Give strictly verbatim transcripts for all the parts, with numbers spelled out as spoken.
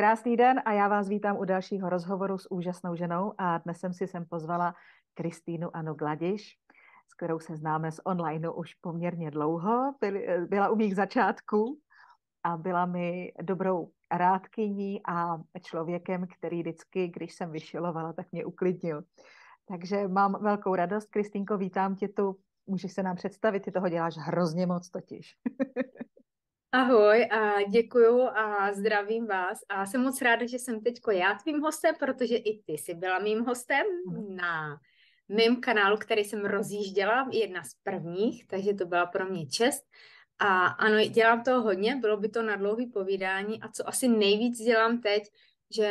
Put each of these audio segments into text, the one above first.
Krásný den a já vás vítám u dalšího rozhovoru s úžasnou ženou a dnes jsem si sem pozvala Kristýnu Annu Gladiš, s kterou se známe z online už poměrně dlouho, byla u mých začátků a byla mi dobrou rádkyní a člověkem, který vždycky, když jsem vyšilovala, tak mě uklidnil. Takže mám velkou radost. Kristýnko, vítám tě tu. Můžeš se nám představit, ty toho děláš hrozně moc totiž. Ahoj a děkuju a zdravím vás a jsem moc ráda, že jsem teďko já tvým hostem, protože i ty jsi byla mým hostem na mém kanálu, který jsem rozjížděla, jedna z prvních, takže to byla pro mě čest. A ano, dělám toho hodně, bylo by to na dlouhé povídání a co asi nejvíc dělám teď, že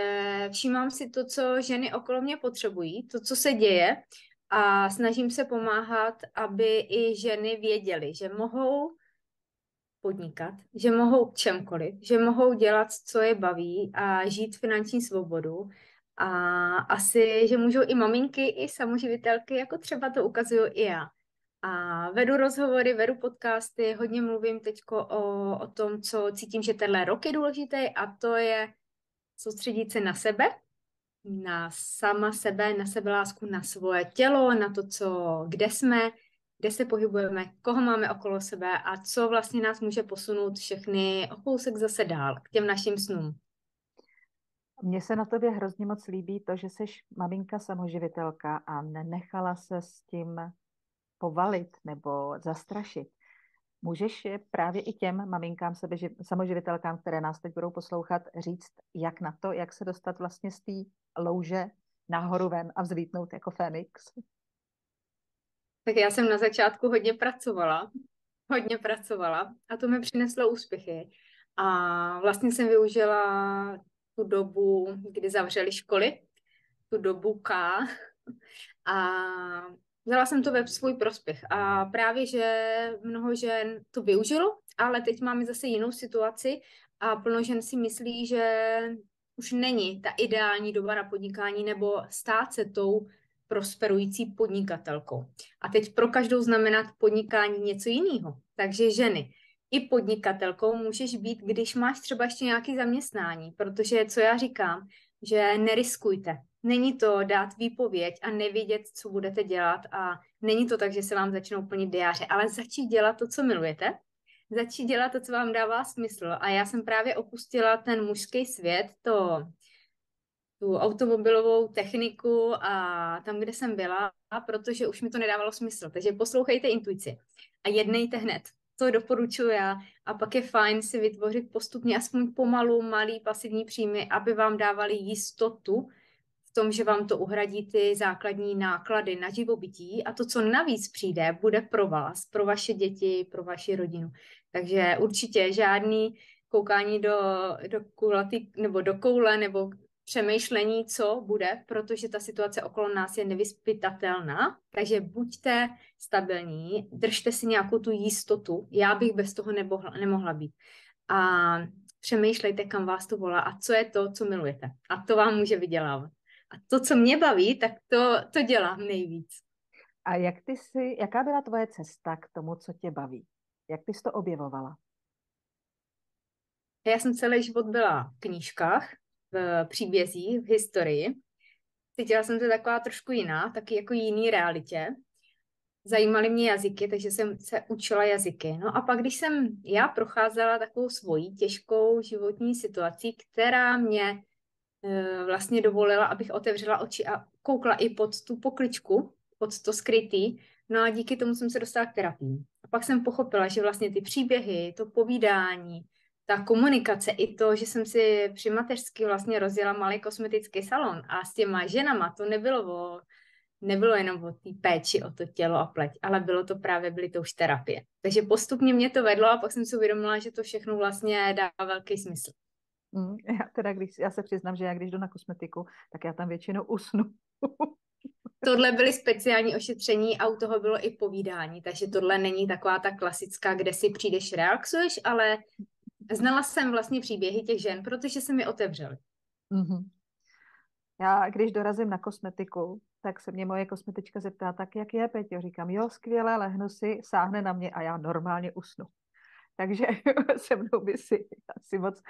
všímám si to, co ženy okolo mě potřebují, to, co se děje a snažím se pomáhat, aby i ženy věděly, že mohou podnikat, že mohou k čemkoliv, že mohou dělat, co je baví a žít finanční svobodu a asi, že můžou i maminky, i samoživitelky, jako třeba to ukazuju i já. A vedu rozhovory, vedu podcasty, hodně mluvím teďko o, o tom, co cítím, že tenhle rok je důležitý a to je soustředit se na sebe, na sama sebe, na sebelásku, na svoje tělo, na to, co, kde jsme, kde se pohybujeme, koho máme okolo sebe a co vlastně nás může posunout všechny o kousek zase dál k těm našim snům. Mně se na tobě hrozně moc líbí to, že jsi maminka samoživitelka a nenechala se s tím povalit nebo zastrašit. Můžeš právě i těm maminkám, sebeži, samoživitelkám, které nás teď budou poslouchat, říct, jak na to, jak se dostat vlastně z té louže nahoru ven a vzlítnout jako Fénix? Tak já jsem na začátku hodně pracovala, hodně pracovala a to mi přineslo úspěchy. A vlastně jsem využila tu dobu, kdy zavřeli školy, tu dobu K a vzala jsem to ve svůj prospěch. A právě, že mnoho žen to využilo, ale teď máme zase jinou situaci a plno žen si myslí, že už není ta ideální doba na podnikání nebo stát se tou prosperující podnikatelkou. A teď pro každou znamená podnikání něco jiného. Takže ženy, i podnikatelkou můžeš být, když máš třeba ještě nějaké zaměstnání, protože co já říkám, že neriskujte. Není to dát výpověď a nevědět, co budete dělat a není to tak, že se vám začnou plnit diáře, ale začít dělat to, co milujete, začít dělat to, co vám dává smysl. A já jsem právě opustila ten mužský svět, to... tu automobilovou techniku a tam, kde jsem byla, protože už mi to nedávalo smysl. Takže poslouchejte intuici a jednejte hned. To doporučuji já. A pak je fajn si vytvořit postupně aspoň pomalu malý pasivní příjmy, aby vám dávali jistotu v tom, že vám to uhradí ty základní náklady na živobytí a to, co navíc přijde, bude pro vás, pro vaše děti, pro vaši rodinu. Takže určitě žádný koukání do, do kulatý, nebo do koule nebo přemýšlení, co bude, protože ta situace okolo nás je nevyzpytatelná, takže buďte stabilní, držte si nějakou tu jistotu, já bych bez toho nemohla, nemohla být. A přemýšlejte, kam vás to volá a co je to, co milujete. A to vám může vydělávat. A to, co mě baví, tak to, to dělám nejvíc. A jak ty jsi, jaká byla tvoje cesta k tomu, co tě baví? Jak ty jsi to objevovala? Já jsem celý život byla v knížkách, v příbězích, v historii. Cítila jsem se taková trošku jiná, taky jako jiný realitě. Zajímaly mě jazyky, takže jsem se učila jazyky. No a pak, když jsem já procházela takovou svojí těžkou životní situací, která mě e, vlastně dovolila, abych otevřela oči a koukla i pod tu pokličku, pod to skrytý, no a díky tomu jsem se dostala k terapii. A pak jsem pochopila, že vlastně ty příběhy, to povídání, ta komunikace i to, že jsem si při mateřský vlastně rozjela malý kosmetický salon a s těma ženama to nebylo, o, nebylo jenom o té péči, o to tělo a pleť, ale bylo to právě, byly to už terapie. Takže postupně mě to vedlo a pak jsem si uvědomila, že to všechno vlastně dá velký smysl. Mm, já teda, když, já se přiznám, že já když jdu na kosmetiku, tak já tam většinou usnu. Tohle byly speciální ošetření a u toho bylo i povídání, takže tohle není taková ta klasická, kde si přijdeš, relaxuješ, ale znala jsem vlastně příběhy těch žen, protože se mi otevřely. Mm-hmm. Já, když dorazím na kosmetiku, tak se mě moje kosmetička zeptá, tak jak je, Peťo? Říkám, jo, skvěle, lehnu si, sáhne na mě a já normálně usnu. Takže se mnou by si asi moc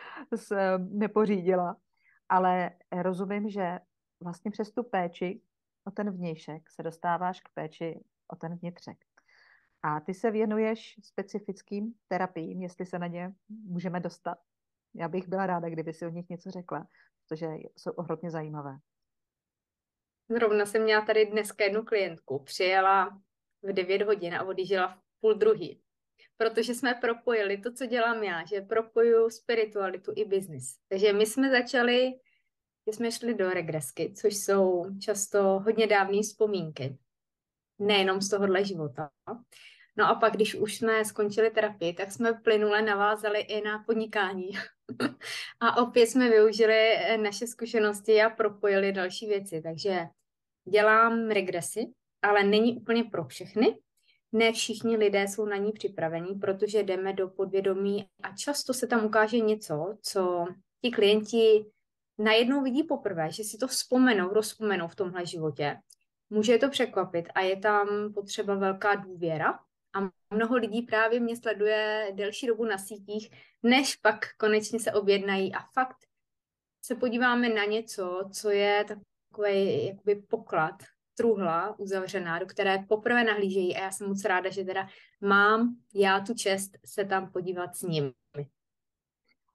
nepořídila. ale rozumím, že vlastně přes tu péči o ten vnějšek se dostáváš k péči o ten vnitřek. A ty se věnuješ specifickým terapiím, jestli se na ně můžeme dostat. Já bych byla ráda, kdyby si o nich něco řekla, protože jsou ohromně zajímavé. Zrovna jsem měla tady dneska jednu klientku. Přijela v devět hodin a odjížděla v půl druhý. Protože jsme propojili to, co dělám já, že propoju spiritualitu i biznis. Takže my jsme začali, že jsme šli do regresky, což jsou často hodně dávné vzpomínky. Nejenom z tohohle života. No a pak, když už jsme skončili terapii, tak jsme plynule navázali i na podnikání. A opět jsme využili naše zkušenosti a propojili další věci. Takže dělám regresy, ale není úplně pro všechny. Ne všichni lidé jsou na ní připravení, protože jdeme do podvědomí a často se tam ukáže něco, co ti klienti najednou vidí poprvé, že si to vzpomenou, rozpomenou v tomhle životě. Může to překvapit a je tam potřeba velká důvěra. A mnoho lidí právě mě sleduje delší dobu na sítích, než pak konečně se objednají. A fakt se podíváme na něco, co je takový jakoby poklad, truhla uzavřená, do které poprvé nahlížejí. A já jsem moc ráda, že teda mám já tu čest se tam podívat s nimi.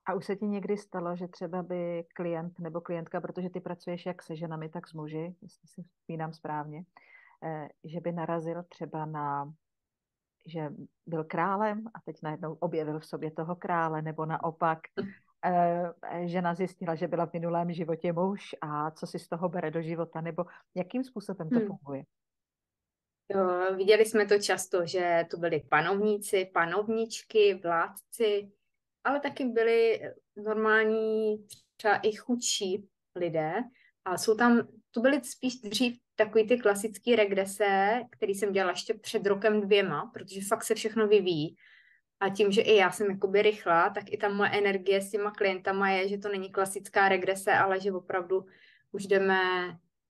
A už se ti někdy stalo, že třeba by klient nebo klientka, protože ty pracuješ jak se ženami, tak s muži, jestli si vzpomínám správně, že by narazil třeba na, že byl králem a teď najednou objevil v sobě toho krále, nebo naopak žena zjistila, že byla v minulém životě muž a co si z toho bere do života, nebo jakým způsobem to funguje? Hmm. Viděli jsme to často, že to byli panovníci, panovničky, vládci, ale taky byli normální třeba i chudší lidé. A jsou tam, to byly spíš dřív takový ty klasický regrese, který jsem dělala ještě před rokem dvěma, protože fakt se všechno vyvíjí. A tím, že i já jsem jakoby rychlá, tak i ta moje energie s těma klientama je, že to není klasická regrese, ale že opravdu už jdeme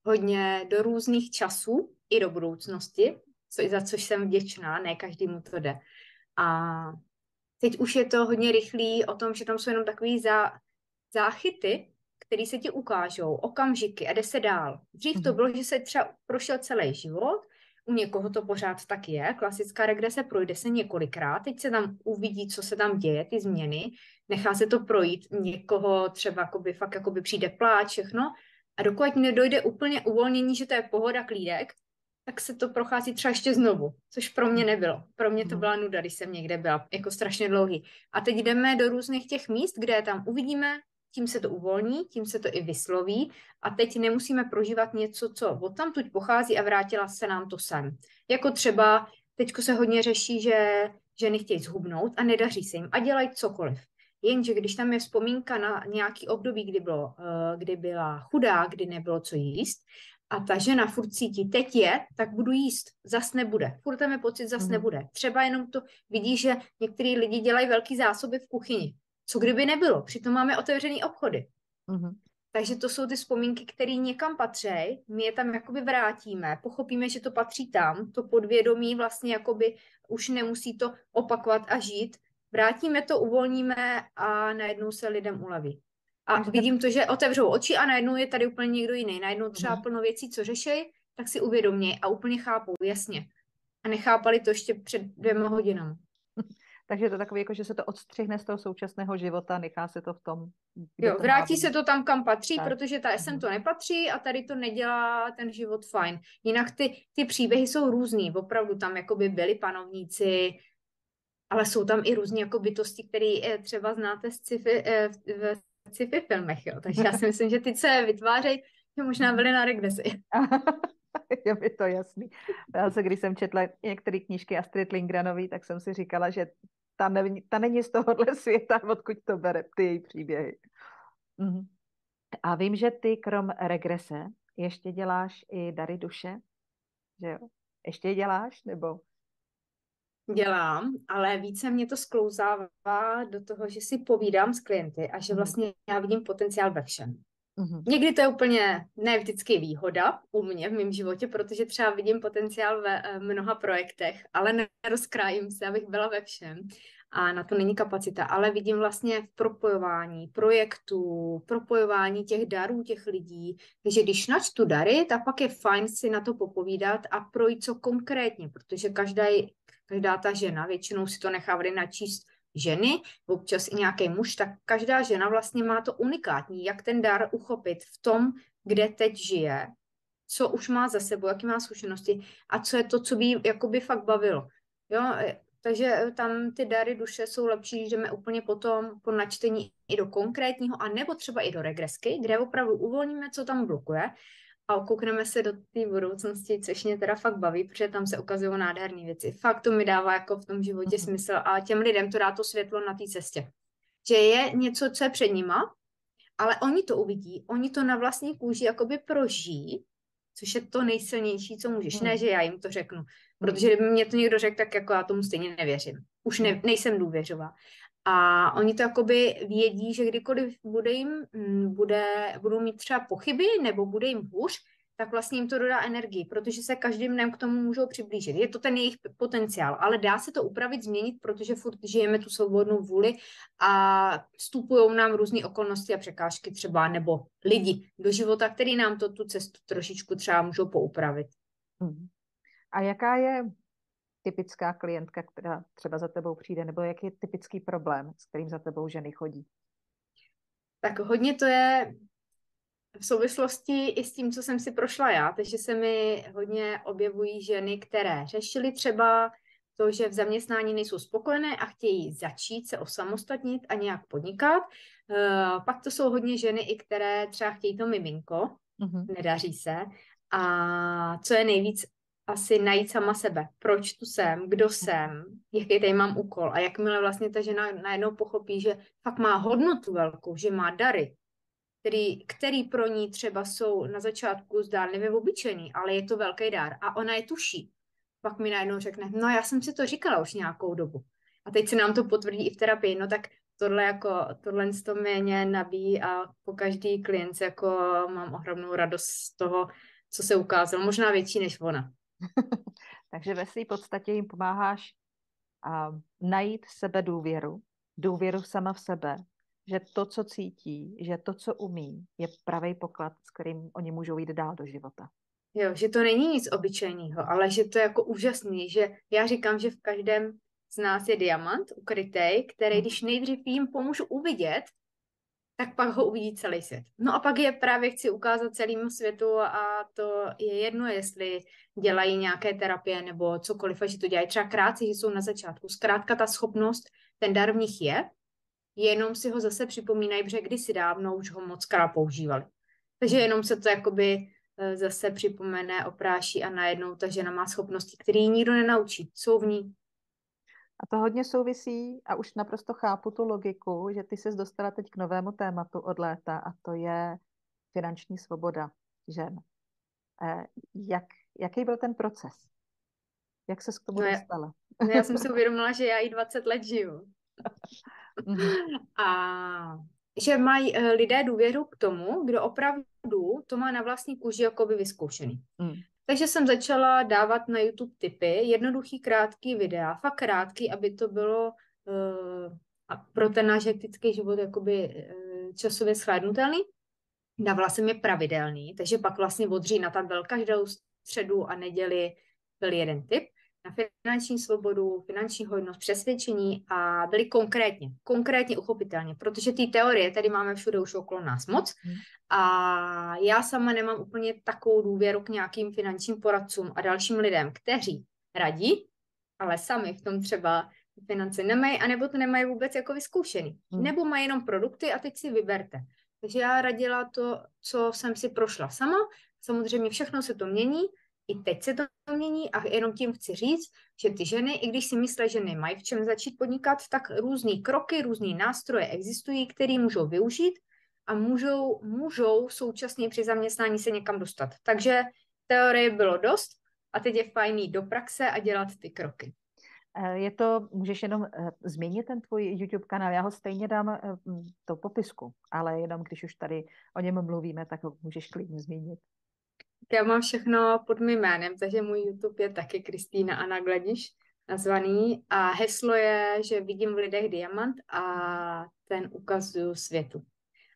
hodně do různých časů i do budoucnosti, co, za což jsem vděčná, ne každému to jde. A teď už je to hodně rychlý o tom, že tam jsou jenom takový zá, záchyty, které se ti ukážou, okamžiky a jde se dál. Dřív to bylo, že se třeba prošel celý život, u někoho to pořád tak je, klasická regrese projde se několikrát, teď se tam uvidí, co se tam děje, ty změny, nechá se to projít, někoho třeba jakoby, fakt jakoby přijde pláč, všechno a dokud nedojde úplně uvolnění, že to je pohoda, klídek, tak se to prochází třeba ještě znovu, což pro mě nebylo. Pro mě to byla nuda, když jsem někde byla, jako strašně dlouhý. A teď jdeme do různých těch míst, kde tam uvidíme, tím se to uvolní, tím se to i vysloví a teď nemusíme prožívat něco, co odtamtud pochází a vrátila se nám to sem. Jako třeba teďko se hodně řeší, že ženy chtějí zhubnout a nedaří se jim a dělají cokoliv. Jenže když tam je vzpomínka na nějaký období, kdy, bylo, kdy byla chudá, kdy nebylo co jíst, a ta žena furt cítí, teď je, tak budu jíst, zas nebude. Furt tam je pocit, zas nebude. Třeba jenom to vidí, že některý lidi dělají velký zásoby v kuchyni. Co kdyby nebylo? Přitom máme otevřený obchody. Mm-hmm. Takže to jsou ty vzpomínky, které někam patří, my je tam jakoby vrátíme, pochopíme, že to patří tam, to podvědomí vlastně jakoby už nemusí to opakovat a žít. Vrátíme to, uvolníme a najednou se lidem uleví. A vidím to, že otevřou oči a najednou je tady úplně někdo jiný. Najednou třeba plno věcí, co řeší, tak si uvědomějí a úplně chápou, jasně. A nechápali to ještě před dvěma hodinami. Takže to takové, jako, že se to odstřihne z toho současného života, nechá se to v tom... Jo, to vrátí se to tam, kam patří, tak. Protože ta sem to nepatří a tady to nedělá ten život fajn. Jinak ty, ty příběhy jsou různý. Opravdu tam jakoby byli panovníci, ale jsou tam i různý jako bytosti, které třeba znáte z sci-fi, v sci-fi filmech. Jo. Takže já si myslím, že ty, co je vytvářejí, možná byly na regresi. Je mi to jasný. Já se, když jsem četla některé knížky Astrid Lindgrenový, tak jsem si říkala, že ta, ne, ta není z tohohle světa, odkud to bere, ty její příběhy. Mhm. A vím, že ty krom regrese ještě děláš i dary duše, že jo? Ještě je děláš, nebo... Dělám, ale více mě to sklouzává do toho, že si povídám s klienty a že vlastně já vidím potenciál ve všem. Mm-hmm. Někdy to je úplně ne vždycky výhoda u mě v mém životě, protože třeba vidím potenciál ve mnoha projektech, ale nerozkrájím se, abych byla ve všem a na to není kapacita, ale vidím vlastně v propojování projektů, propojování těch darů těch lidí, takže když načtu dary, tak pak je fajn si na to popovídat a projít co konkrétně, protože každá, každá ta žena, většinou si to nechávali načíst ženy, občas i nějaký muž, tak každá žena vlastně má to unikátní, jak ten dar uchopit v tom, kde teď žije, co už má za sebou, jaký má zkušenosti a co je to, co by jí jakoby fakt bavilo. Jo? Takže tam ty dary duše jsou lepší, když jdeme úplně potom po načtení i do konkrétního, a nebo třeba i do regresky, kde opravdu uvolníme, co tam blokuje a okoukneme se do té budoucnosti, což mě teda fakt baví, protože tam se ukazují nádherné věci. Fakt to mi dává jako v tom životě mm-hmm. smysl a těm lidem to dá to světlo na té cestě. Že je něco, co je před nima, ale oni to uvidí, oni to na vlastní kůži jakoby prožijí, což je to nejsilnější, co můžeš. Mm. Ne, že já jim to řeknu, protože kdyby mě to někdo řekl, tak jako já tomu stejně nevěřím. Už ne, nejsem důvěřová. A oni to jakoby vědí, že kdykoliv bude jim, bude, budou mít třeba pochyby nebo bude jim hůř, tak vlastně jim to dodá energii, protože se každým dnem k tomu můžou přiblížit. Je to ten jejich potenciál, ale dá se to upravit, změnit, protože furt žijeme tu svobodnou vůli a vstupujou nám různé okolnosti a překážky třeba, nebo lidi do života, který nám to, tu cestu trošičku třeba můžou poupravit. A jaká je typická klientka, která třeba za tebou přijde, nebo jaký je typický problém, s kterým za tebou ženy chodí? Tak hodně to je v souvislosti i s tím, co jsem si prošla já, takže se mi hodně objevují ženy, které řešily třeba to, že v zaměstnání nejsou spokojené a chtějí začít se osamostatnit a nějak podnikat. Uh, pak to jsou hodně ženy, i které třeba chtějí to miminko, mm-hmm. nedaří se. A co je nejvíc, asi najít sama sebe. Proč tu jsem, kdo jsem, jaký tady mám úkol. A jakmile vlastně ta žena najednou pochopí, že fakt má hodnotu velkou, že má dary, Který, který pro ní třeba jsou na začátku zdánlivě obyčejný, ale je to velký dar a ona je tuší. Pak mi najednou řekne, no já jsem si to říkala už nějakou dobu. A teď se nám to potvrdí i v terapii, no tak tohle jako, tohle to mě nabíjí a po každý klient jako mám ohromnou radost z toho, co se ukázalo, možná větší než ona. Takže ve své podstatě jim pomáháš uh, najít sebe důvěru, důvěru sama v sebe, že to, co cítí, že to, co umí, je pravý poklad, s kterým oni můžou jít dál do života. Jo, že to není nic obyčejného, ale že to je jako úžasný, že já říkám, že v každém z nás je diamant ukrytej, který když nejdřív jim pomůžu uvidět, tak pak ho uvidí celý svět. No a pak je právě chci ukázat celému světu a to je jedno, jestli dělají nějaké terapie nebo cokoliv, a že to dělají třeba krátce, že jsou na začátku. Zkrátka ta schopnost, ten dar v nich je, jenom si ho zase připomínají, protože kdysi dávno už ho mockrát používali. Takže jenom se to jakoby zase připomene, opráší a najednou ta žena má schopnosti, které ji nikdo nenaučí, jsou v ní. A to hodně souvisí a už naprosto chápu tu logiku, že ty ses dostala teď k novému tématu od léta a to je finanční svoboda žen. Jak, jaký byl ten proces? Jak ses k tomu no dostala? Já, no já jsem si uvědomila, že já i dvacet let žiju. A že mají lidé důvěru k tomu, kdo opravdu to má na vlastní kůži jakoby vyzkoušený. Mm. Takže jsem začala dávat na YouTube tipy, jednoduchý, krátký videa, fakt krátký, aby to bylo uh, pro ten náš hektický život jakoby uh, časově shlédnutelný. Dávala jsem je pravidelný, takže pak vlastně od října tam byl každou středu a neděli byl jeden tip na finanční svobodu, finanční hojnost, přesvědčení a byly konkrétně, konkrétně uchopitelně, protože ty teorie tady máme všude už okolo nás moc a já sama nemám úplně takovou důvěru k nějakým finančním poradcům a dalším lidem, kteří radí, ale sami v tom třeba finance nemají, anebo to nemají vůbec jako vyzkoušený, nebo mají jenom produkty a teď si vyberte. Takže já radila to, co jsem si prošla sama, samozřejmě všechno se to mění, i teď se to mění a jenom tím chci říct, že ty ženy, i když si myslí, že nemají v čem začít podnikat, tak různý kroky, různý nástroje existují, které můžou využít a můžou, můžou současně při zaměstnání se někam dostat. Takže teorie bylo dost a teď je fajný do praxe a dělat ty kroky. Je to, můžeš jenom změnit ten tvůj YouTube kanál, já ho stejně dám do popisku, ale jenom když už tady o něm mluvíme, tak ho můžeš klidně změnit. Já mám všechno pod mým jménem, takže můj YouTube je taky Kristýna Anna Gladiš nazvaný a heslo je, že vidím v lidech diamant a ten ukazuju světu.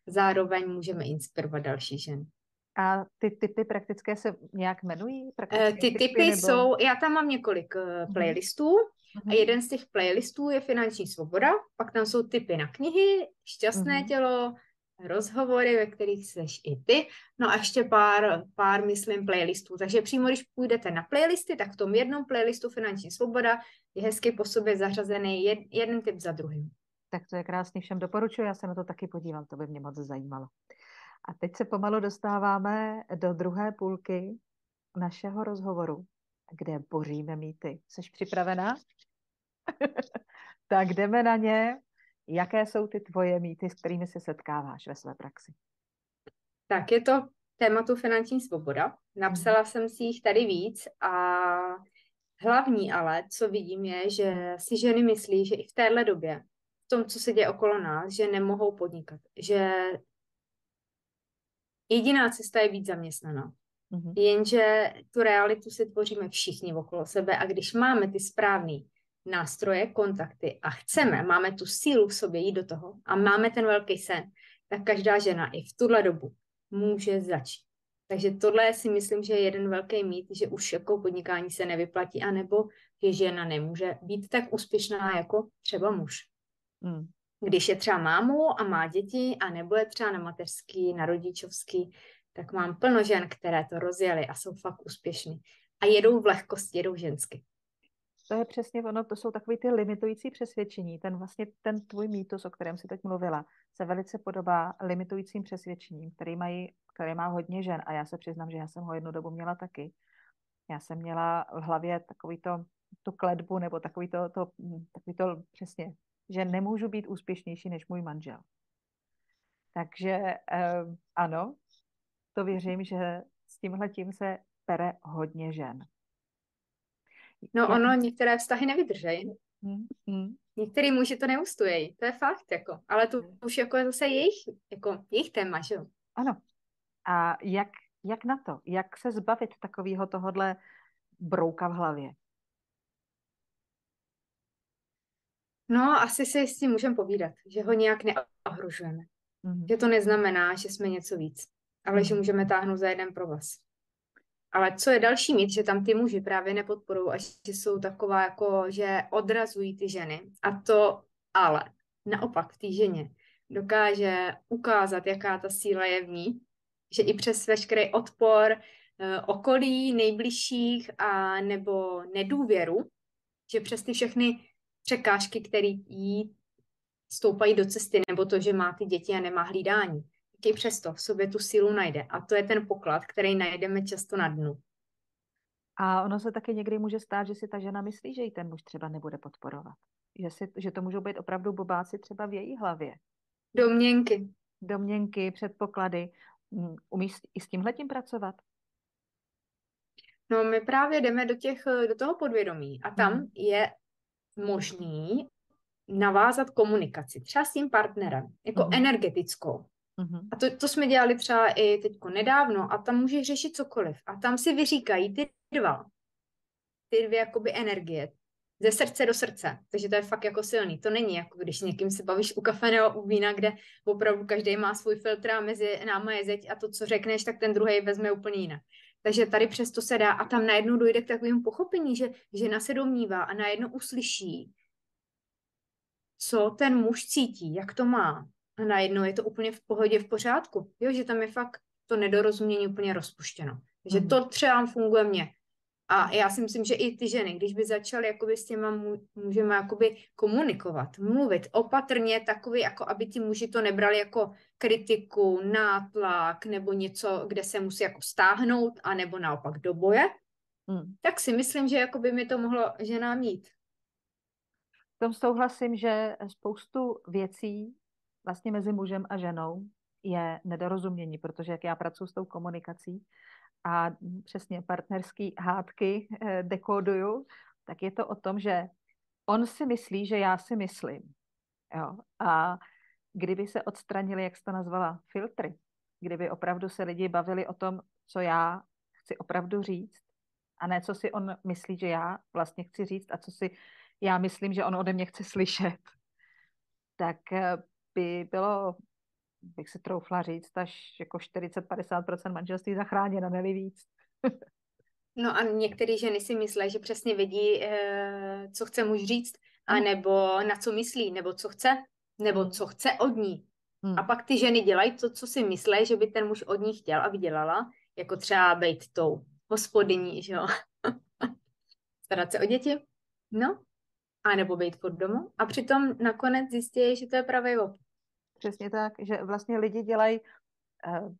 Zároveň můžeme inspirovat další ženy. A ty typy praktické se nějak jmenují? Praktické ty typy, typy nebo... jsou, já tam mám několik uh, playlistů mm-hmm. a jeden z těch playlistů je Finanční svoboda, pak tam jsou typy na knihy, Šťastné mm-hmm. tělo, rozhovory, ve kterých seš i ty, no a ještě pár, pár myslím, playlistů. Takže přímo, když půjdete na playlisty, tak v tom jednom playlistu Finanční svoboda je hezky po sobě zařazený jed, jeden typ za druhým. Tak to je krásný, všem doporučuji, já se na to taky podívám, to by mě moc zajímalo. A teď se pomalu dostáváme do druhé půlky našeho rozhovoru, kde boříme mýty. Jseš připravená? Tak jdeme na ně. Jaké jsou ty tvoje mýty, s kterými se setkáváš ve své praxi? Tak je to tématu Finanční svoboda. Napsala jsem si jich tady víc a hlavní ale, co vidím, je, že si ženy myslí, že i v téhle době, v tom, co se děje okolo nás, že nemohou podnikat, že jediná cesta je být zaměstnaná. Mm-hmm. Jenže tu realitu si tvoříme všichni okolo sebe a když máme ty správné nástroje, kontakty a chceme, máme tu sílu v sobě jít do toho a máme ten velký sen, tak každá žena i v tuhle dobu může začít. Takže tohle si myslím, že je jeden velký mýt, že už jako podnikání se nevyplatí, anebo že žena nemůže být tak úspěšná jako třeba muž. Mm. Když je třeba mámou a má děti, anebo je třeba na mateřský, na rodičovský, tak mám plno žen, které to rozjeli a jsou fakt úspěšný. A jedou v lehkosti, jedou žensky. To je přesně ono, to jsou takový ty limitující přesvědčení. Ten vlastně ten tvůj mýtus, o kterém jsi teď mluvila, se velice podobá limitujícím přesvědčením, který mají, které má hodně žen. A já se přiznám, že já jsem ho jednu dobu měla taky. Já jsem měla v hlavě takový to, tu kletbu, nebo takový to, to, takový to přesně... že nemůžu být úspěšnější než můj manžel. Takže eh, ano, to věřím, že s tímhletím se pere hodně žen. No Jak... ono, některé vztahy nevydržejí. Hmm, hmm. Některý muži to neustujejí, to je fakt, jako. Ale to hmm. už jako je zase jejich, jako, jejich téma, že jo? Ano. A jak, jak na to? Jak se zbavit takového tohodle brouka v hlavě? No, asi se s tím můžeme povídat, že ho nějak neohrožujeme. Mm-hmm. Že to neznamená, že jsme něco víc, ale mm-hmm. že můžeme táhnout za jeden provaz. Ale co je další mít, že tam ty muži právě nepodporují a že jsou taková jako, že odrazují ty ženy. A to ale naopak v té ženě dokáže ukázat, jaká ta síla je v ní, že i přes veškerý odpor eh, okolí, nejbližších a nebo nedůvěru, že přes ty všechny překážky, které jí stoupají do cesty, nebo to, že má ty děti a nemá hlídání. Tak i přesto v sobě tu sílu najde. A to je ten poklad, který najdeme často na dnu. A ono se taky někdy může stát, že si ta žena myslí, že ji ten muž třeba nebude podporovat. Že, si, že to můžou být opravdu bobáci třeba v její hlavě. Domněnky. Domněnky, předpoklady. Umíš i s tímhletím pracovat? No my právě jdeme do, těch, do toho podvědomí. A tam hmm. je možný navázat komunikaci, třeba s tím partnerem, jako uh-huh. energetickou. Uh-huh. A to, to jsme dělali třeba i teďko nedávno a tam můžeš řešit cokoliv. A tam si vyříkají ty dva, ty dvě jakoby energie, ze srdce do srdce. Takže to je fakt jako silný. To není jako když někým se bavíš u kafe nebo u vína, kde opravdu každý má svůj filtr a mezi náma je zeď a to, co řekneš, tak ten druhý vezme úplně jinak. Takže tady přesto se dá a tam najednou dojde k takovému pochopení, že žena se domnívá a najednou uslyší, co ten muž cítí, jak to má. A najednou je to úplně v pohodě, v pořádku. Jo, že tam je fakt to nedorozumění úplně rozpuštěno. Takže to třeba funguje mně. A já si myslím, že i ty ženy, když by začaly jakoby s těma mužema jakoby komunikovat, mluvit opatrně takový, jako aby ti muži to nebrali jako kritiku, nátlak nebo něco, kde se musí jako stáhnout a nebo naopak do boje, hmm. tak si myslím, že jakoby mi to mohlo žena mít. V tom souhlasím, že spoustu věcí vlastně mezi mužem a ženou je nedorozumění, protože jak já pracuji s tou komunikací, a přesně partnerský hádky dekoduju, tak je to o tom, že on si myslí, že já si myslím. Jo? A kdyby se odstranili, jak jsi to nazvala, filtry, kdyby opravdu se lidi bavili o tom, co já chci opravdu říct, a ne co si on myslí, že já vlastně chci říct a co si já myslím, že on ode mě chce slyšet, tak by bylo, bych si troufla říct, až jako čtyřicet až padesát procent manželství zachráněno, ne-li víc. No a některé ženy si myslí, že přesně vidí, co chce muž říct, a nebo na co myslí, nebo co chce, nebo co chce od ní. Hmm. A pak ty ženy dělají to, co si myslí, že by ten muž od ní chtěl, aby dělala, jako třeba být tou hospodyní, že jo. Starat se o děti, no, a nebo být pod domu. A přitom nakonec zjistí, že to je pravý opak. Přesně tak, že vlastně lidi dělají uh,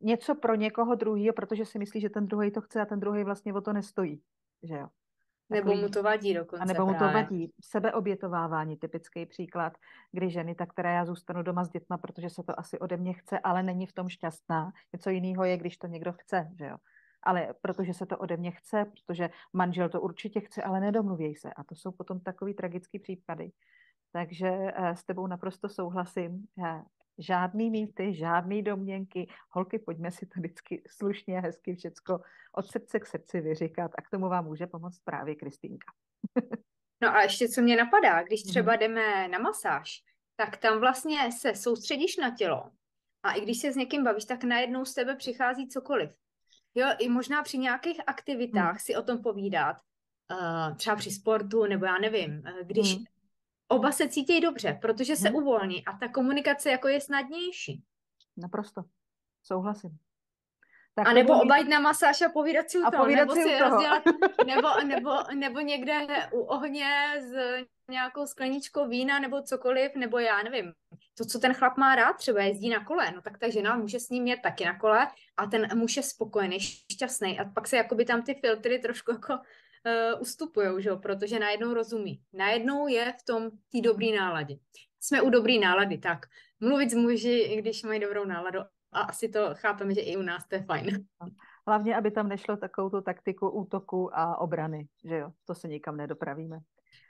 něco pro někoho druhýho, protože si myslí, že ten druhý to chce a ten druhý vlastně o to nestojí, že jo. Takový, nebo mu to vadí dokonce. A nebo mu to právě vadí. Sebeobětovávání, typický příklad, kdy ženy, tak která já zůstanu doma s dětma, protože se to asi ode mě chce, ale není v tom šťastná. Něco jiného je, když to někdo chce, že jo. Ale protože se to ode mě chce, protože manžel to určitě chce, ale nedomluvěj se. A to jsou potom takový tragický případy. Takže s tebou naprosto souhlasím. Žádný mýty, žádný domněnky. Holky, pojďme si to vždycky slušně, hezky všecko od srdce k srdci vyříkat a k tomu vám může pomoct právě Kristýnka. No a ještě co mě napadá, když třeba jdeme na masáž, tak tam vlastně se soustředíš na tělo a i když se s někým bavíš, tak najednou z tebe přichází cokoliv. Jo, i možná při nějakých aktivitách hmm. si o tom povídat, uh, třeba při sportu, nebo já nevím, když hmm. oba se cítí dobře, protože se hmm. uvolní a ta komunikace jako je snadnější. Naprosto, souhlasím. Tak a nebo povíd... oba jít na masáž a povídat si u toho, nebo, si rozdělat, nebo, nebo, nebo někde u ohně s nějakou skleničkou vína nebo cokoliv, nebo já nevím, to, co ten chlap má rád, třeba jezdí na kole, no tak ta žena může s ním jet taky na kole a ten muž je spokojený, šťastný a pak se jakoby tam ty filtry trošku jako Uh, ustupujou, že? Protože najednou rozumí. Najednou je v tom té dobrý náladě. Jsme u dobrý nálady, tak mluvit s muži, když mají dobrou náladu, a asi to chápeme, že i u nás to je fajn. Hlavně, aby tam nešlo takovou tu taktiku útoku a obrany, že jo, to se nikam nedopravíme.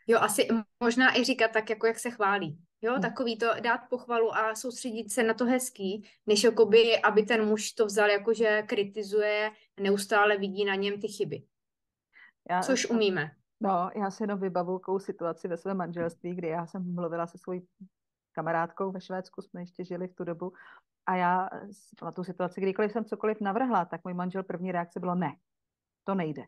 Jo, asi možná i říkat tak, jako jak se chválí. Jo, hmm. takový to dát pochvalu a soustředit se na to hezký, než jakoby, aby ten muž to vzal jako, že kritizuje, neustále vidí na něm ty chyby. Já, což umíme. No, já si jenom vybavu takovou situaci ve svém manželství, kdy já jsem mluvila se svojí kamarádkou ve Švédsku, jsme ještě žili v tu dobu, a já na tu situaci, kdykoliv jsem cokoliv navrhla, tak můj manžel první reakce bylo ne, to nejde.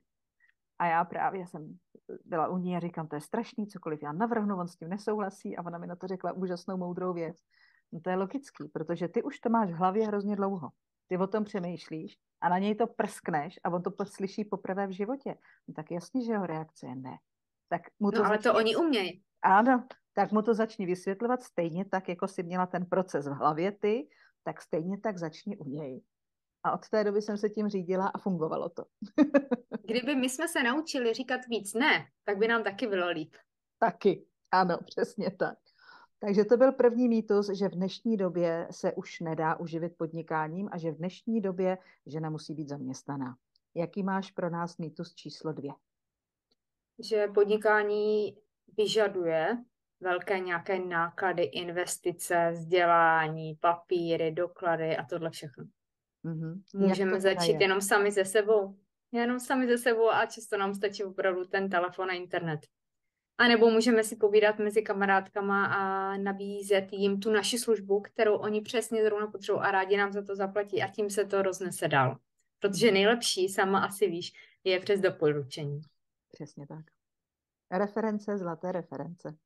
A já právě jsem byla u ní a říkám, to je strašný, cokoliv já navrhnu, on s tím nesouhlasí, a ona mi na to řekla úžasnou moudrou věc. No, to je logický, protože ty už to máš v hlavě hrozně dlouho. Ty o tom přemýšlíš a na něj to prskneš a on to slyší poprvé v životě. No, tak jasně, že jeho reakce je ne. Tak mu to no, ale začne... to oni umějí. Ano, tak mu to začni vysvětlovat stejně tak, jako si měla ten proces v hlavě ty, tak stejně tak začni u něj. A od té doby jsem se tím řídila a fungovalo to. Kdyby my jsme se naučili říkat víc ne, tak by nám taky bylo líp. Taky, ano, přesně tak. Takže to byl první mýtus, že v dnešní době se už nedá uživit podnikáním a že v dnešní době žena musí být zaměstnaná. Jaký máš pro nás mýtus číslo dvě? Že podnikání vyžaduje velké nějaké náklady, investice, vzdělání, papíry, doklady a tohle všechno. Mm-hmm. Můžeme začít jenom sami ze sebou. Jenom sami ze sebou a často nám stačí opravdu ten telefon a internet. A nebo můžeme si povídat mezi kamarádkama a nabízet jim tu naši službu, kterou oni přesně zrovna potřebují a rádi nám za to zaplatí a tím se to roznese dál. Protože nejlepší, sama asi víš, je přes doporučení. Přesně tak. Reference, zlaté reference.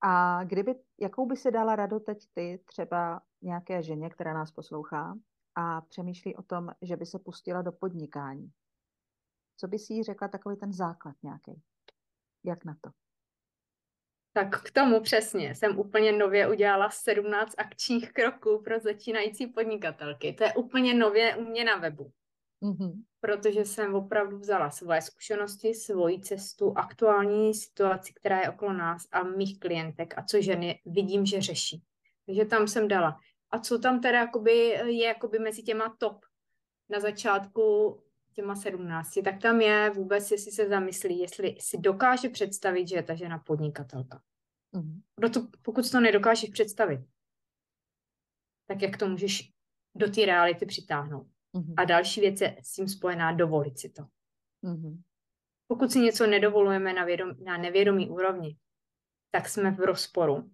A kdyby, jakou by si dala radu teď ty třeba nějaké ženě, která nás poslouchá a přemýšlí o tom, že by se pustila do podnikání? Co by si jí řekla, takový ten základ nějaký? Jak na to? Tak k tomu přesně. Jsem úplně nově udělala sedmnáct akčních kroků pro začínající podnikatelky. To je úplně nově u mě na webu. Mm-hmm. Protože jsem opravdu vzala svoje zkušenosti, svoji cestu, aktuální situaci, která je okolo nás a mých klientek a co ženy vidím, že řeší. Takže tam jsem dala. A co tam teda jakoby je jakoby mezi těma top? Na začátku těma sedmnácti, tak tam je vůbec, jestli se zamyslí, jestli si dokáže představit, že je ta žena podnikatelka. Mm. Proto pokud to nedokážeš představit, tak jak to můžeš do té reality přitáhnout. Mm. A další věc je s tím spojená dovolit si to. Mm. Pokud si něco nedovolujeme na, vědom, na nevědomý úrovni, tak jsme v rozporu.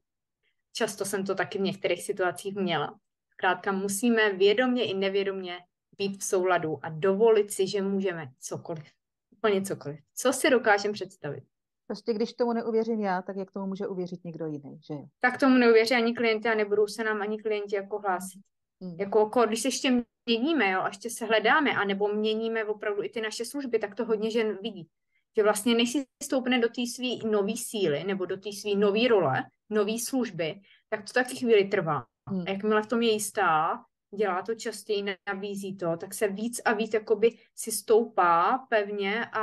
Často jsem to taky v některých situacích měla. Zkrátka musíme vědomě i nevědomě být v souladu a dovolit si, že můžeme cokoliv. Úplně cokoliv. Co si dokážeme představit? Prostě když tomu neuvěřím já, tak jak tomu může uvěřit někdo jiný, že jo? Tak tomu neuvěří ani klienty a nebudou se nám ani klienti jako hlásit. Hmm. Jako když se ještě měníme, jo, a ještě se hledáme, anebo měníme opravdu i ty naše služby, tak to hodně žen vidí. Že vlastně než si stoupne do té své nové síly nebo do té své nové role, nové služby, tak to taky chvíli trvá. Hmm. A jakmile v tom je jistá, dělá to častěji, nabízí to, tak se víc a víc jakoby si stoupá pevně a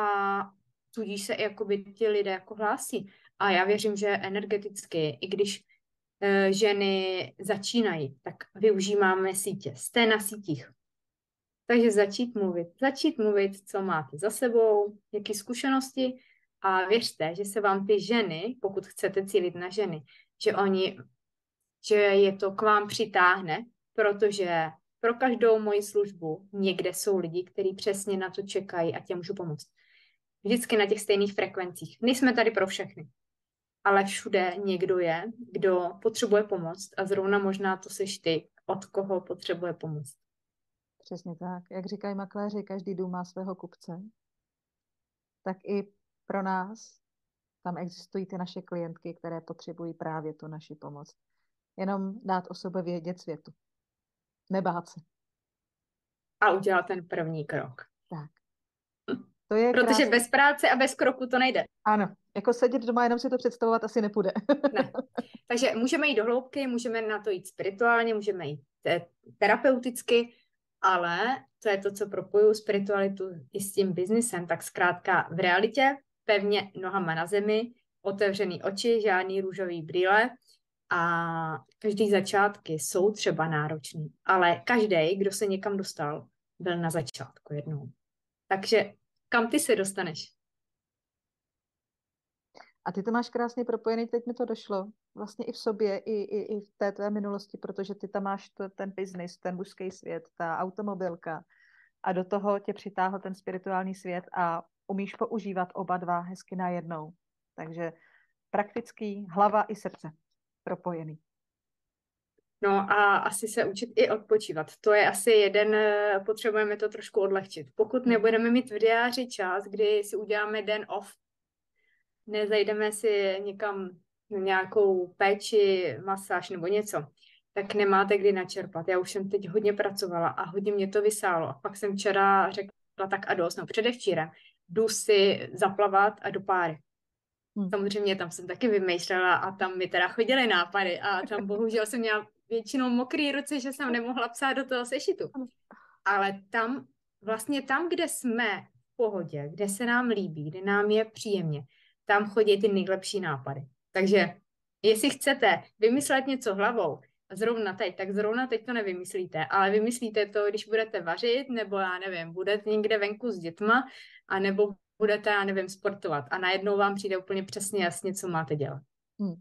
tudíž se jakoby ti lidé jako hlásí. A já věřím, že energeticky, i když e, ženy začínají, tak využíváme sítě. Jste na sítích. Takže začít mluvit. Začít mluvit, co máte za sebou, jaké zkušenosti. A věřte, že se vám ty ženy, pokud chcete cílit na ženy, že oni, že je to k vám přitáhne, protože pro každou moji službu někde jsou lidi, kteří přesně na to čekají a těm můžu pomoct. Vždycky na těch stejných frekvencích. Nejsme tady pro všechny, ale všude někdo je, kdo potřebuje pomoct a zrovna možná to seš ty, od koho potřebuje pomoct. Přesně tak. Jak říkají makléři, každý dům má svého kupce. Tak i pro nás tam existují ty naše klientky, které potřebují právě tu naši pomoc. Jenom dát o sobě vědět světu. Nebát se. A udělat ten první krok. Tak. To je Protože krásný. Bez práce a bez kroku to nejde. Ano, jako sedět doma, jenom si to představovat asi nepůjde. Ne. Takže můžeme jít do hloubky, můžeme na to jít spirituálně, můžeme jít terapeuticky, ale to je to, co propojuju spiritualitu i s tím biznisem, tak zkrátka v realitě, pevně nohama na zemi, otevřený oči, žádný růžový brýle a každý začátky jsou třeba náročný, ale každý, kdo se někam dostal, byl na začátku jednou. Takže kam ty se dostaneš? A ty to máš krásně propojený, teď mi to došlo, vlastně i v sobě, i, i, i v té tvé minulosti, protože ty tam máš to, ten biznis, ten mužský svět, ta automobilka a do toho tě přitáhl ten spirituální svět a umíš používat oba dva hezky najednou. Takže praktický hlava i srdce propojený. No a asi se učit i odpočívat. To je asi jeden, potřebujeme to trošku odlehčit. Pokud nebudeme mít v diáři čas, kdy si uděláme den off, nezajdeme si někam nějakou péči, masáž nebo něco, tak nemáte kdy načerpat. Já už jsem teď hodně pracovala a hodně mě to vysálo. A pak jsem včera řekla tak a dost, no předevčírem, jdu si zaplavat a do páry. Hmm. Samozřejmě tam jsem taky vymýšlela a tam mi teda chodily nápady a tam bohužel jsem měla většinou mokrý ruce, že jsem nemohla psát do toho sešitu. Ale tam, vlastně tam, kde jsme v pohodě, kde se nám líbí, kde nám je příjemně, tam chodí ty nejlepší nápady. Takže jestli chcete vymyslet něco hlavou, zrovna teď, tak zrovna teď to nevymyslíte, ale vymyslíte to, když budete vařit, nebo já nevím, budete někde venku s dětma, anebo budete, já nevím, sportovat a najednou vám přijde úplně přesně jasně, co máte dělat. Hmm.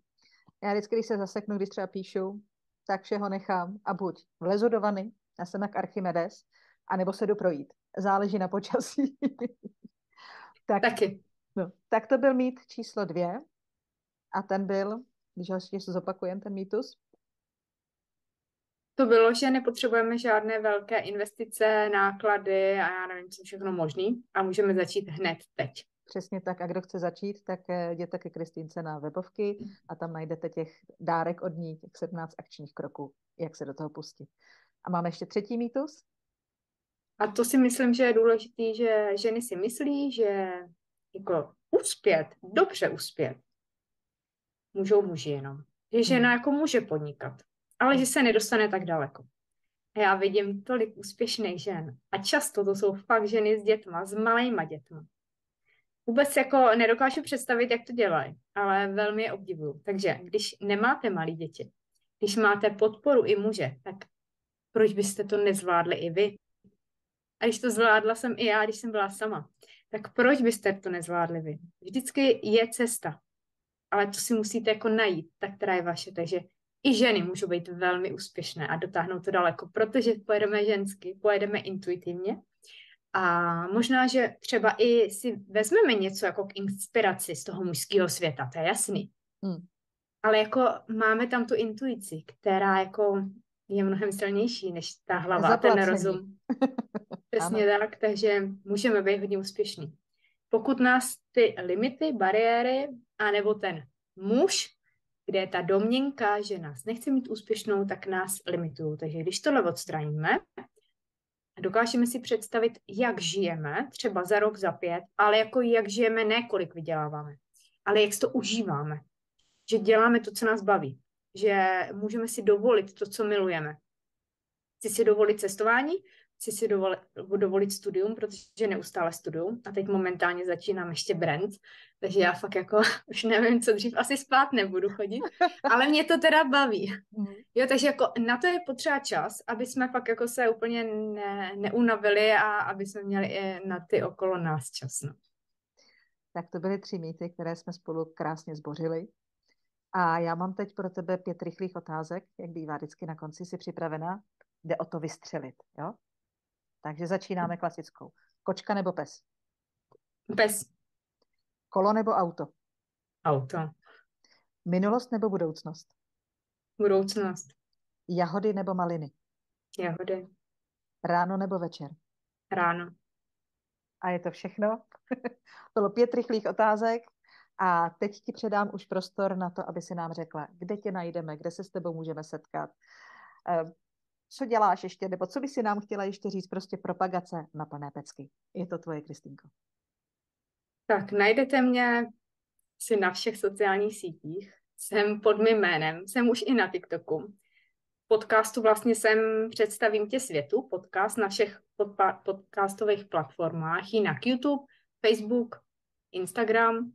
Já vždycky, když se zaseknu, když třeba píšu, tak všeho nechám a buď vlezu do vany, já jsem jak Archimedes, anebo se jdu projít. Záleží na počasí. tak, Taky. No, tak to byl mýt číslo dvě a ten byl, když ještě se zopakujem, ten mýtus. To bylo, že nepotřebujeme žádné velké investice, náklady a já nevím, co všechno možný a můžeme začít hned teď. Přesně tak a kdo chce začít, tak jděte ke Kristýnce na webovky a tam najdete těch dárek od ní, těch sedmnáct akčních kroků, jak se do toho pustit. A máme ještě třetí mýtus. A to si myslím, že je důležitý, že ženy si myslí, že jako uspět, dobře uspět, můžou muži jenom. Že žena jako může podnikat. Ale že se nedostane tak daleko. A já vidím tolik úspěšných žen. A často to jsou fakt ženy s dětma, s malejma dětma. Vůbec jako nedokážu představit, jak to dělají, ale velmi je obdivuju. Takže když nemáte malé děti, když máte podporu i muže, tak proč byste to nezvládli i vy? A když to zvládla jsem i já, když jsem byla sama, tak proč byste to nezvládli vy? Vždycky je cesta, ale to si musíte jako najít, ta, která je vaše. Takže i ženy můžou být velmi úspěšné a dotáhnout to daleko, protože pojedeme žensky, pojedeme intuitivně. A možná, že třeba i si vezmeme něco jako k inspiraci z toho mužského světa, to je jasný. Hmm. Ale jako máme tam tu intuici, která jako je mnohem silnější než ta hlava, Zaplacený. ten rozum. Přesně tak, takže můžeme být hodně úspěšní. Pokud nás ty limity, bariéry, anebo ten muž, kde je ta domněnka, že nás nechce mít úspěšnou, tak nás limitují. Takže když tohle odstraníme, dokážeme si představit, jak žijeme, třeba za rok, za pět, ale jako jak žijeme, ne kolik vyděláváme, ale jak si to užíváme. Že děláme to, co nás baví. Že můžeme si dovolit to, co milujeme. Chci si dovolit cestování, chci si dovolit, dovolit studium, protože neustále studuju. A teď momentálně začínám ještě brand, takže já fakt jako už nevím, co dřív, asi spát nebudu chodit, ale mě to teda baví. Jo, takže jako na to je potřeba čas, aby jsme fakt jako se úplně ne, neunavili a aby jsme měli i na ty okolo nás čas. No. Tak to byly tři mýty, které jsme spolu krásně zbořili. A já mám teď pro tebe pět rychlých otázek, jak bývá vždycky na konci, jsi připravena, jde o to vystřelit, jo? Takže začínáme klasickou. Kočka nebo pes? Pes. Kolo nebo auto? Auto. Minulost nebo budoucnost? Budoucnost. Jahody nebo maliny? Jahody. Ráno nebo večer? Ráno. A je to všechno? Bylo pět rychlých otázek. A teď ti předám už prostor na to, aby si nám řekla, kde tě najdeme, kde se s tebou můžeme setkat, co děláš ještě, nebo co by si nám chtěla ještě říct, prostě propagace na plné pecky. Je to tvoje, Kristýnko. Tak, najdete mě si na všech sociálních sítích. Jsem pod mým jménem, jsem už i na TikToku. Podcastu vlastně jsem Představím tě světu, podcast na všech podpa- podcastových platformách, jinak YouTube, Facebook, Instagram,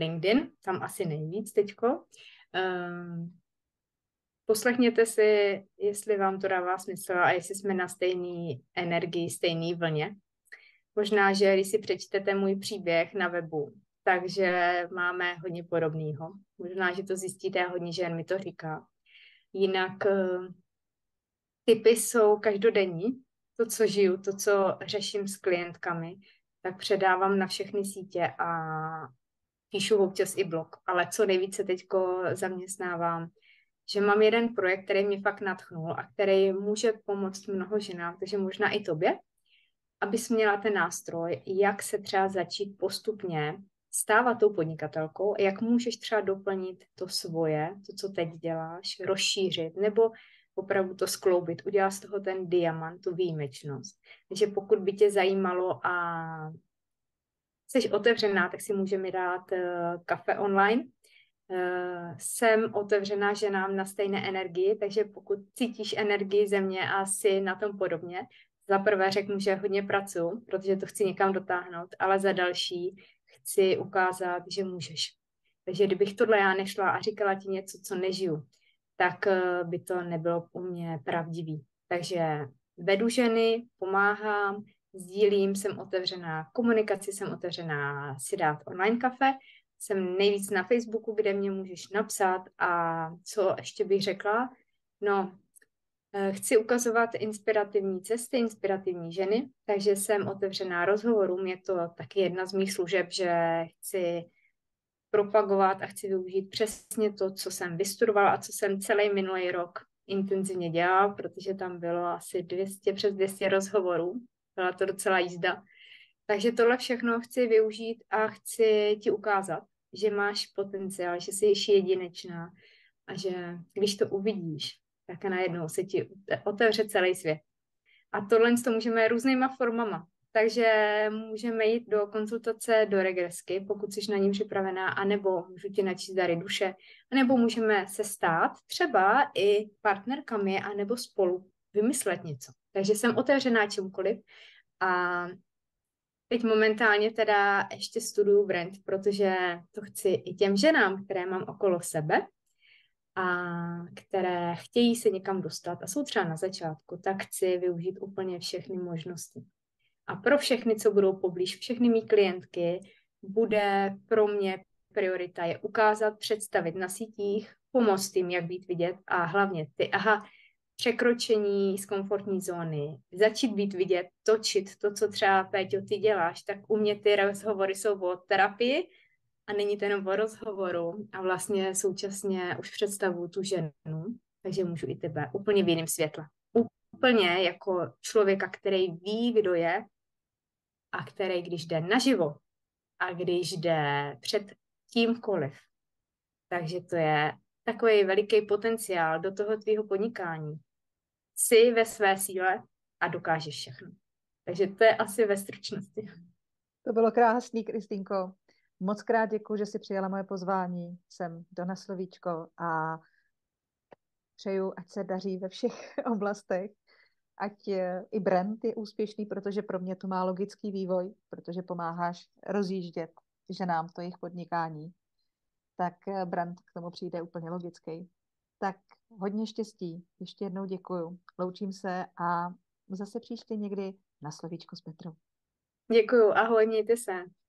LinkedIn, tam asi nejvíc teďko. Poslechněte si, jestli vám to dává smysl a jestli jsme na stejné energii, stejné vlně. Možná, že když si přečtete můj příběh na webu, takže máme hodně podobného. Možná, že to zjistíte a hodně žen mi to říká. Jinak tipy jsou každodenní. To, co žiju, to, co řeším s klientkami, tak předávám na všechny sítě a píšu občas i blog, ale co nejvíce teďko zaměstnávám, že mám jeden projekt, který mě fakt nadchnul a který může pomoct mnoho ženám, takže možná i tobě, abys měla ten nástroj, jak se třeba začít postupně stávat tou podnikatelkou, jak můžeš třeba doplnit to svoje, to, co teď děláš, rozšířit, nebo opravdu to skloubit, udělat z toho ten diamant, tu výjimečnost. Takže pokud by tě zajímalo a jsi otevřená, tak si můžeme dát uh, kafe online. Uh, jsem otevřená ženám na stejné energii, takže pokud cítíš energii země a jsi na tom podobně, za prvé řeknu, že hodně pracuji, protože to chci někam dotáhnout, ale za další chci ukázat, že můžeš. Takže kdybych tohle já nešla a říkala ti něco, co nežiju, tak uh, by to nebylo u mě pravdivý. Takže vedu ženy, pomáhám, sdílím, jsem otevřená komunikaci, jsem otevřená si dát online kafe, jsem nejvíc na Facebooku, kde mě můžeš napsat. A co ještě bych řekla? No, chci ukazovat inspirativní cesty, inspirativní ženy, takže jsem otevřená rozhovorům, je to taky jedna z mých služeb, že chci propagovat a chci využít přesně to, co jsem vystudovala a co jsem celý minulý rok intenzivně dělala, protože tam bylo asi dvě stě, přes dvě stě rozhovorů. Byla to docela jízda. Takže tohle všechno chci využít a chci ti ukázat, že máš potenciál, že jsi ještě jedinečná a že když to uvidíš, tak najednou se ti otevře celý svět. A tohle to můžeme různýma formama. Takže můžeme jít do konzultace, do regresky, pokud jsi na ní připravená, anebo můžu ti načít dary duše, anebo můžeme se stát třeba i partnerkami, anebo spolu vymyslet něco. Takže jsem otevřená čemkoliv a teď momentálně teda ještě studuju brand, protože to chci i těm ženám, které mám okolo sebe a které chtějí se někam dostat a jsou třeba na začátku, tak chci využít úplně všechny možnosti. A pro všechny, co budou poblíž, všechny mý klientky, bude pro mě priorita je ukázat, představit na sítích, pomoct jim, jak být vidět a hlavně ty, aha, překročení z komfortní zóny, začít být vidět, točit to, co třeba, Péťo, ty děláš, tak u mě ty rozhovory jsou o terapii a není to jenom o rozhovoru a vlastně současně už představuju tu ženu, takže můžu i tebe úplně v jiném světle. Úplně jako člověka, který ví, kdo je a který, když jde naživo a když jde před tímkoliv, takže to je takový veliký potenciál do toho tvýho podnikání. Jsi ve své síle a dokážeš všechno. Takže to je asi ve stručnosti. To bylo krásný, Kristýnko. Moc krát děkuji, že jsi přijala moje pozvání. Jsem Dona Slovíčko a přeju, ať se daří ve všech oblastech. Ať i brand je úspěšný, protože pro mě to má logický vývoj, protože pomáháš rozjíždět ženám to jejich podnikání. Tak brand k tomu přijde úplně logický. Tak hodně štěstí, ještě jednou děkuju. Loučím se a zase příště někdy na slovíčko s Petrou. Děkuju, ahoj, mějte se.